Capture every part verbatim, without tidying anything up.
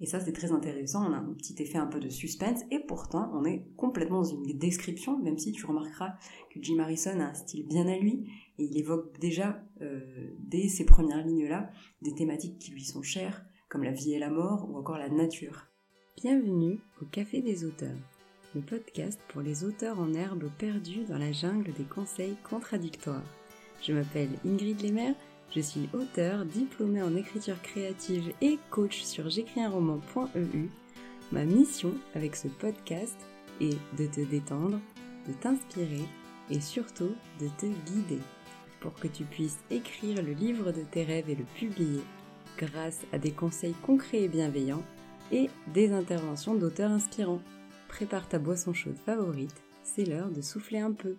Et ça, c'est très intéressant, on a un petit effet un peu de suspense, et pourtant, on est complètement dans une description, même si tu remarqueras que Jim Harrison a un style bien à lui, et il évoque déjà, euh, dès ces premières lignes-là, des thématiques qui lui sont chères, comme la vie et la mort, ou encore la nature. Bienvenue au Café des auteurs, le podcast pour les auteurs en herbe perdus dans la jungle des conseils contradictoires. Je m'appelle Ingrid Lemaire, je suis auteure, diplômée en écriture créative et coach sur jecrisunroman point e u. Ma mission avec ce podcast est de te détendre, de t'inspirer et surtout de te guider pour que tu puisses écrire le livre de tes rêves et le publier grâce à des conseils concrets et bienveillants et des interventions d'auteurs inspirants. Prépare ta boisson chaude favorite, c'est l'heure de souffler un peu.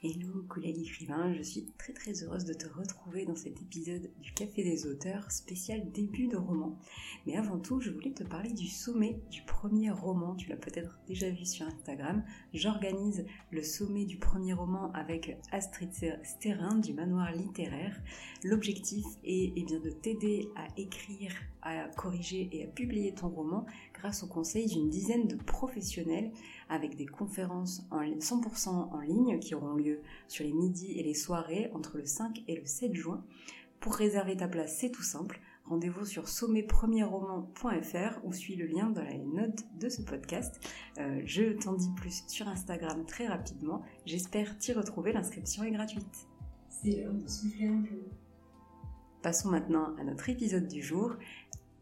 Hello collègues écrivains, je suis très très heureuse de te retrouver dans cet épisode du Café des auteurs spécial début de roman. Mais avant tout, je voulais te parler du sommet du premier roman. Tu l'as peut-être déjà vu sur Instagram. J'organise le sommet du premier roman avec Astrid Sterin du Manoir Littéraire. L'objectif est eh bien, de t'aider à écrire, à corriger et à publier ton roman grâce au conseil d'une dizaine de professionnels avec des conférences en cent pour cent en ligne qui auront lieu sur les midis et les soirées entre le cinq et le sept juin. Pour réserver ta place, c'est tout simple. Rendez-vous sur sommet premier roman point f r ou suis le lien dans les notes de ce podcast. Euh, je t'en dis plus sur Instagram très rapidement. J'espère t'y retrouver, l'inscription est gratuite. C'est l'heure de souffler un peu. Passons maintenant à notre épisode du jour.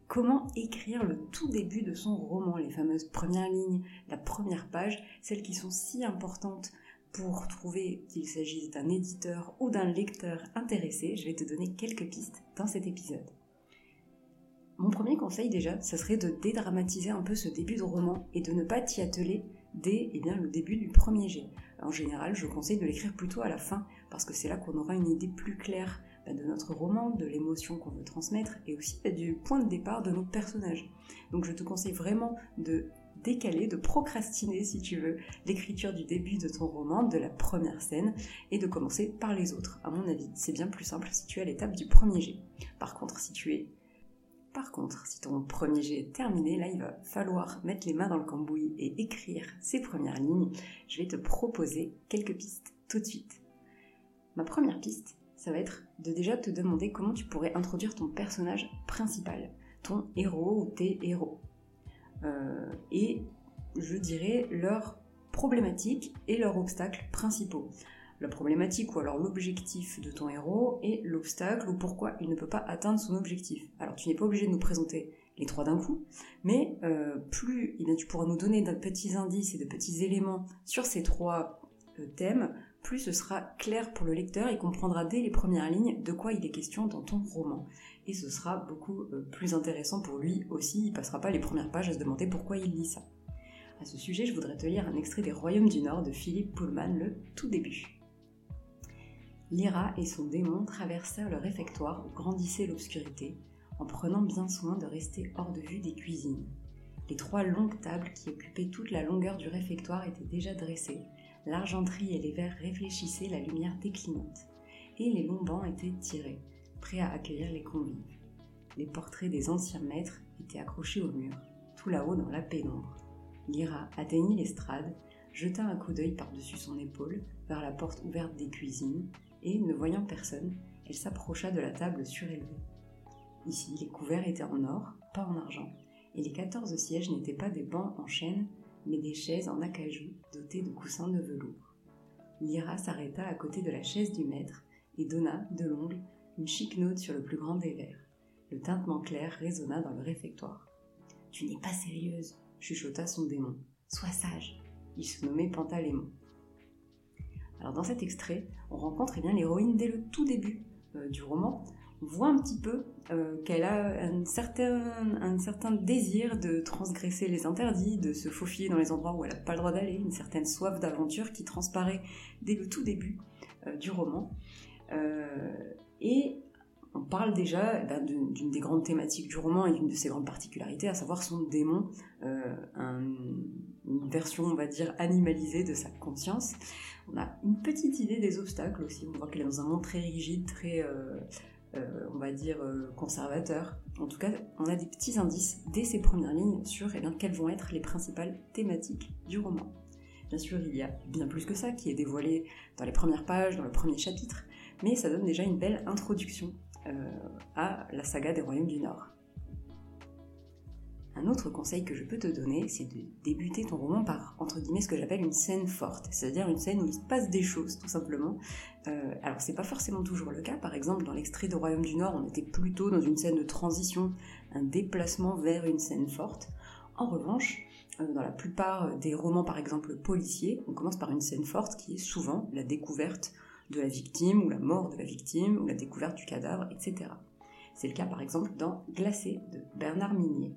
Comment écrire le tout début de son roman, les fameuses premières lignes, la première page, celles qui sont si importantes pour trouver qu'il s'agisse d'un éditeur ou d'un lecteur intéressé. Je vais te donner quelques pistes dans cet épisode. Mon premier conseil déjà, ça serait de dédramatiser un peu ce début de roman et de ne pas t'y atteler dès eh bien, le début du premier jet. En général, je conseille de l'écrire plutôt à la fin, parce que c'est là qu'on aura une idée plus claire de notre roman, de l'émotion qu'on veut transmettre, et aussi du point de départ de nos personnages. Donc je te conseille vraiment de décaler, de procrastiner si tu veux l'écriture du début de ton roman, de la première scène, et de commencer par les autres. À mon avis, c'est bien plus simple si tu es à l'étape du premier jet. Par contre, si tu es... Par contre, si ton premier jet est terminé, là il va falloir mettre les mains dans le cambouis et écrire ces premières lignes. Je vais te proposer quelques pistes tout de suite. Ma première piste, ça va être de déjà te demander comment tu pourrais introduire ton personnage principal, ton héros ou tes héros. Euh, et je dirais leurs problématiques et leurs obstacles principaux. La problématique ou alors l'objectif de ton héros et l'obstacle ou pourquoi il ne peut pas atteindre son objectif. Alors tu n'es pas obligé de nous présenter les trois d'un coup, mais euh, plus eh bien, tu pourras nous donner de petits indices et de petits éléments sur ces trois euh, thèmes, plus ce sera clair pour le lecteur et comprendra dès les premières lignes de quoi il est question dans ton roman. Et ce sera beaucoup plus intéressant pour lui aussi, il ne passera pas les premières pages à se demander pourquoi il lit ça. À ce sujet, je voudrais te lire un extrait des Royaumes du Nord de Philip Pullman, le tout début. Lyra et son démon traversèrent le réfectoire où grandissait l'obscurité, en prenant bien soin de rester hors de vue des cuisines. Les trois longues tables qui occupaient toute la longueur du réfectoire étaient déjà dressées, l'argenterie et les verres réfléchissaient la lumière déclinante, et les longs bancs étaient tirés, prêts à accueillir les convives. Les portraits des anciens maîtres étaient accrochés au mur, tout là-haut dans la pénombre. Lyra atteignit l'estrade, jeta un coup d'œil par-dessus son épaule vers la porte ouverte des cuisines, et, ne voyant personne, elle s'approcha de la table surélevée. Ici, les couverts étaient en or, pas en argent, et les quatorze sièges n'étaient pas des bancs en chêne, mais des chaises en acajou dotées de coussins de velours. Lyra s'arrêta à côté de la chaise du maître et donna, de l'ongle, une chiquenaude sur le plus grand des verres. Le tintement clair résonna dans le réfectoire. « Tu n'es pas sérieuse !» chuchota son démon. « Sois sage !» Il se nommait Pantalémon. Alors dans cet extrait, on rencontre eh bien, l'héroïne dès le tout début euh, du roman. On voit un petit peu euh, qu'elle a un certain, un certain désir de transgresser les interdits, de se faufiler dans les endroits où elle n'a pas le droit d'aller, une certaine soif d'aventure qui transparaît dès le tout début euh, du roman. Euh, et on parle déjà eh bien, d'une, d'une des grandes thématiques du roman et d'une de ses grandes particularités, à savoir son démon, euh, un, une version, on va dire, animalisée de sa conscience. On a une petite idée des obstacles aussi, on voit qu'elle est dans un monde très rigide, très... Euh, euh, on va dire, euh, conservateur. En tout cas, on a des petits indices dès ces premières lignes sur eh bien, quelles vont être les principales thématiques du roman. Bien sûr, il y a bien plus que ça qui est dévoilé dans les premières pages, dans le premier chapitre, mais ça donne déjà une belle introduction euh, à la saga des Royaumes du Nord. Un autre conseil que je peux te donner, c'est de débuter ton roman par, entre guillemets, ce que j'appelle une scène forte, c'est-à-dire une scène où il se passe des choses, tout simplement. Euh, alors, c'est pas forcément toujours le cas. Par exemple, dans l'extrait de Royaume du Nord, on était plutôt dans une scène de transition, un déplacement vers une scène forte. En revanche, euh, dans la plupart des romans, par exemple, policiers, on commence par une scène forte qui est souvent la découverte de la victime, ou la mort de la victime, ou la découverte du cadavre, et cetera. C'est le cas, par exemple, dans Glacé de Bernard Minier.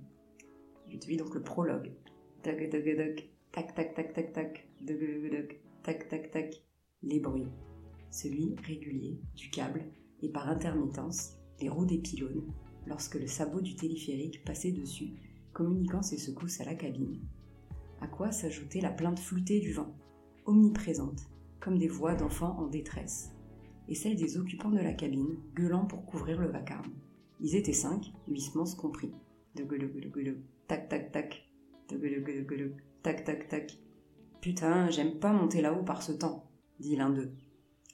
Je te lis donc le prologue. Tac, tac, tac, tac, tac, tac, tac, tac, tac, tac, tac. Les bruits. Celui régulier du câble et par intermittence, les roues des pylônes, lorsque le sabot du téléphérique passait dessus, communiquant ses secousses à la cabine. À quoi s'ajoutait la plainte flûtée du vent, omniprésente, comme des voix d'enfants en détresse, et celle des occupants de la cabine, gueulant pour couvrir le vacarme. Ils étaient cinq, huit monstres compris. Tac tac tac, tac tac tac. Putain, j'aime pas monter là-haut par ce temps, dit l'un d'eux.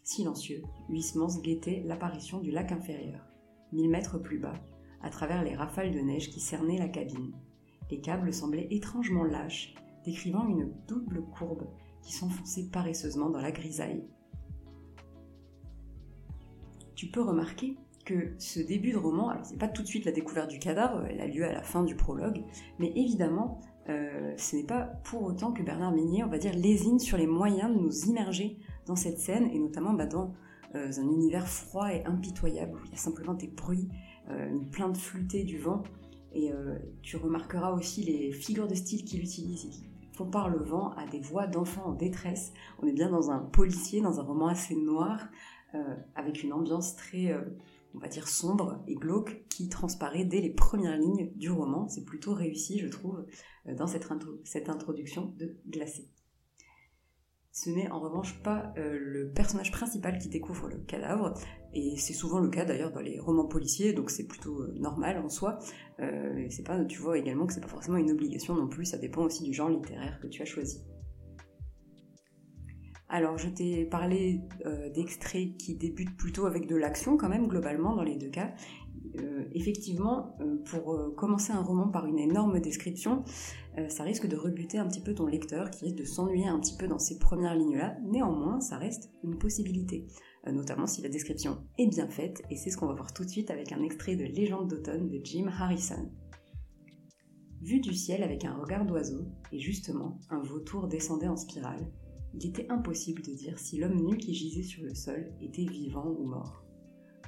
Silencieux, Huysmans guettait l'apparition du lac inférieur, mille mètres plus bas, à travers les rafales de neige qui cernaient la cabine. Les câbles semblaient étrangement lâches, décrivant une double courbe qui s'enfonçait paresseusement dans la grisaille. Tu peux remarquer que ce début de roman, alors c'est pas tout de suite la découverte du cadavre, elle a lieu à la fin du prologue, mais évidemment, euh, ce n'est pas pour autant que Bernard Minier, on va dire, lésine sur les moyens de nous immerger dans cette scène, et notamment bah, dans euh, un univers froid et impitoyable, où il y a simplement des bruits, euh, une plainte flûtée du vent, et euh, tu remarqueras aussi les figures de style qu'il utilise, et qui compare le vent à des voix d'enfants en détresse. On est bien dans un policier, dans un roman assez noir, euh, avec une ambiance très... Euh, on va dire sombre et glauque, qui transparaît dès les premières lignes du roman. C'est plutôt réussi, je trouve, dans cette, intro- cette introduction de Glacé. Ce n'est en revanche pas euh, le personnage principal qui découvre le cadavre, et c'est souvent le cas d'ailleurs dans les romans policiers, donc c'est plutôt euh, normal en soi. Euh, c'est pas, tu vois également que c'est pas forcément une obligation non plus, ça dépend aussi du genre littéraire que tu as choisi. Alors, je t'ai parlé euh, d'extraits qui débutent plutôt avec de l'action, quand même, globalement, dans les deux cas. Euh, effectivement, euh, pour euh, commencer un roman par une énorme description, euh, ça risque de rebuter un petit peu ton lecteur, qui risque de s'ennuyer un petit peu dans ces premières lignes-là. Néanmoins, ça reste une possibilité, euh, notamment si la description est bien faite, et c'est ce qu'on va voir tout de suite avec un extrait de Légende d'automne de Jim Harrison. Vu du ciel avec un regard d'oiseau, et justement, un vautour descendait en spirale, il était impossible de dire si l'homme nu qui gisait sur le sol était vivant ou mort.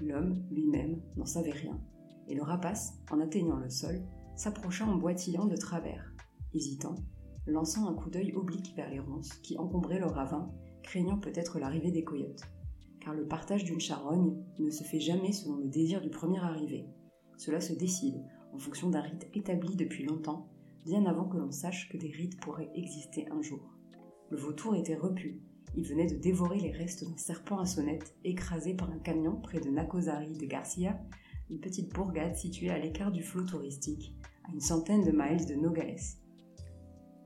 L'homme, lui-même, n'en savait rien, et le rapace, en atteignant le sol, s'approcha en boitillant de travers, hésitant, lançant un coup d'œil oblique vers les ronces qui encombraient le ravin, craignant peut-être l'arrivée des coyotes. Car le partage d'une charogne ne se fait jamais selon le désir du premier arrivé. Cela se décide en fonction d'un rite établi depuis longtemps, bien avant que l'on sache que des rites pourraient exister un jour. Le vautour était repu, il venait de dévorer les restes d'un serpent à sonnette écrasé par un camion près de Nacozari de Garcia, une petite bourgade située à l'écart du flot touristique, à une centaine de miles de Nogales.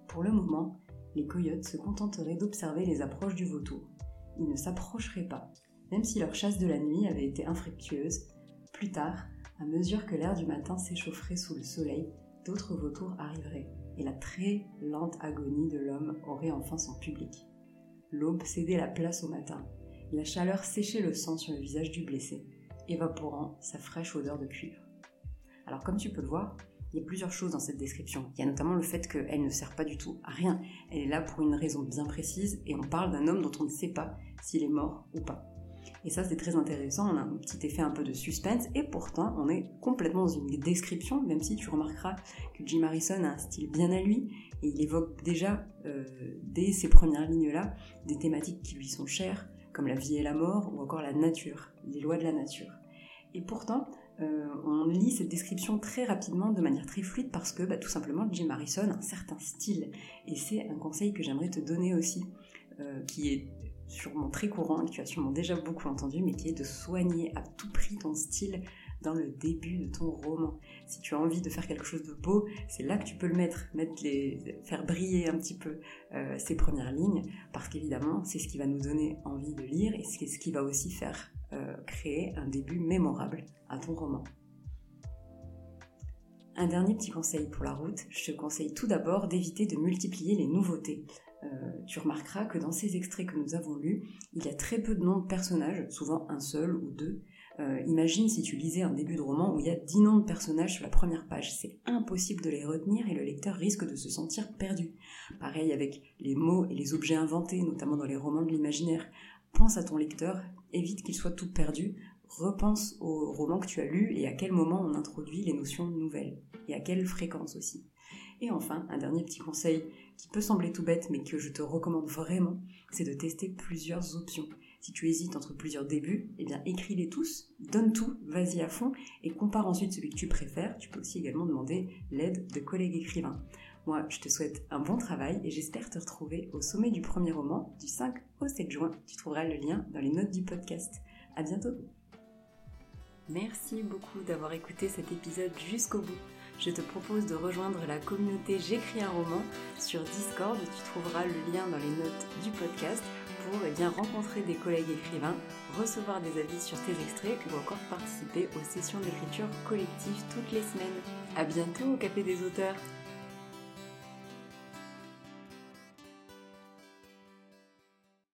Pour le moment, les coyotes se contenteraient d'observer les approches du vautour. Ils ne s'approcheraient pas, même si leur chasse de la nuit avait été infructueuse. Plus tard, à mesure que l'air du matin s'échaufferait sous le soleil, d'autres vautours arriveraient, et la très lente agonie de l'homme aurait enfin son public. L'aube cédait la place au matin, la chaleur séchait le sang sur le visage du blessé, évaporant sa fraîche odeur de cuivre. Alors comme tu peux le voir, il y a plusieurs choses dans cette description. Il y a notamment le fait qu'elle ne sert pas du tout à rien, elle est là pour une raison bien précise, et on parle d'un homme dont on ne sait pas s'il est mort ou pas. Et ça, c'est très intéressant, on a un petit effet un peu de suspense, et pourtant, on est complètement dans une description, même si tu remarqueras que Jim Harrison a un style bien à lui, et il évoque déjà, euh, dès ces premières lignes-là, des thématiques qui lui sont chères, comme la vie et la mort, ou encore la nature, les lois de la nature. Et pourtant, euh, on lit cette description très rapidement, de manière très fluide, parce que, bah, tout simplement, Jim Harrison a un certain style, et c'est un conseil que j'aimerais te donner aussi, euh, qui est... sûrement très courant, que tu as sûrement déjà beaucoup entendu, mais qui est de soigner à tout prix ton style dans le début de ton roman. Si tu as envie de faire quelque chose de beau, c'est là que tu peux le mettre, mettre les, faire briller un petit peu euh, ces premières lignes, parce qu'évidemment, c'est ce qui va nous donner envie de lire et c'est ce qui va aussi faire euh, créer un début mémorable à ton roman. Un dernier petit conseil pour la route, je te conseille tout d'abord d'éviter de multiplier les nouveautés. Euh, tu remarqueras que dans ces extraits que nous avons lus, il y a très peu de noms de personnages, souvent un seul ou deux. Euh, imagine si tu lisais un début de roman où il y a dix noms de personnages sur la première page, c'est impossible de les retenir et le lecteur risque de se sentir perdu. Pareil avec les mots et les objets inventés, notamment dans les romans de l'imaginaire. Pense à ton lecteur, évite qu'il soit tout perdu, repense au roman que tu as lu et à quel moment on introduit les notions nouvelles, et à quelle fréquence aussi. Et enfin, un dernier petit conseil qui peut sembler tout bête mais que je te recommande vraiment, c'est de tester plusieurs options. Si tu hésites entre plusieurs débuts, eh bien écris-les tous, donne tout, vas-y à fond, et compare ensuite celui que tu préfères. Tu peux aussi également demander l'aide de collègues écrivains. Moi, je te souhaite un bon travail et j'espère te retrouver au Sommet du Premier Roman du cinq au sept juin. Tu trouveras le lien dans les notes du podcast. À bientôt. Merci beaucoup d'avoir écouté cet épisode jusqu'au bout. Je te propose de rejoindre la communauté J'écris un roman sur Discord. Tu trouveras le lien dans les notes du podcast. Pour eh bien, rencontrer des collègues écrivains, recevoir des avis sur tes extraits ou encore participer aux sessions d'écriture collective toutes les semaines. À bientôt au Café des auteurs.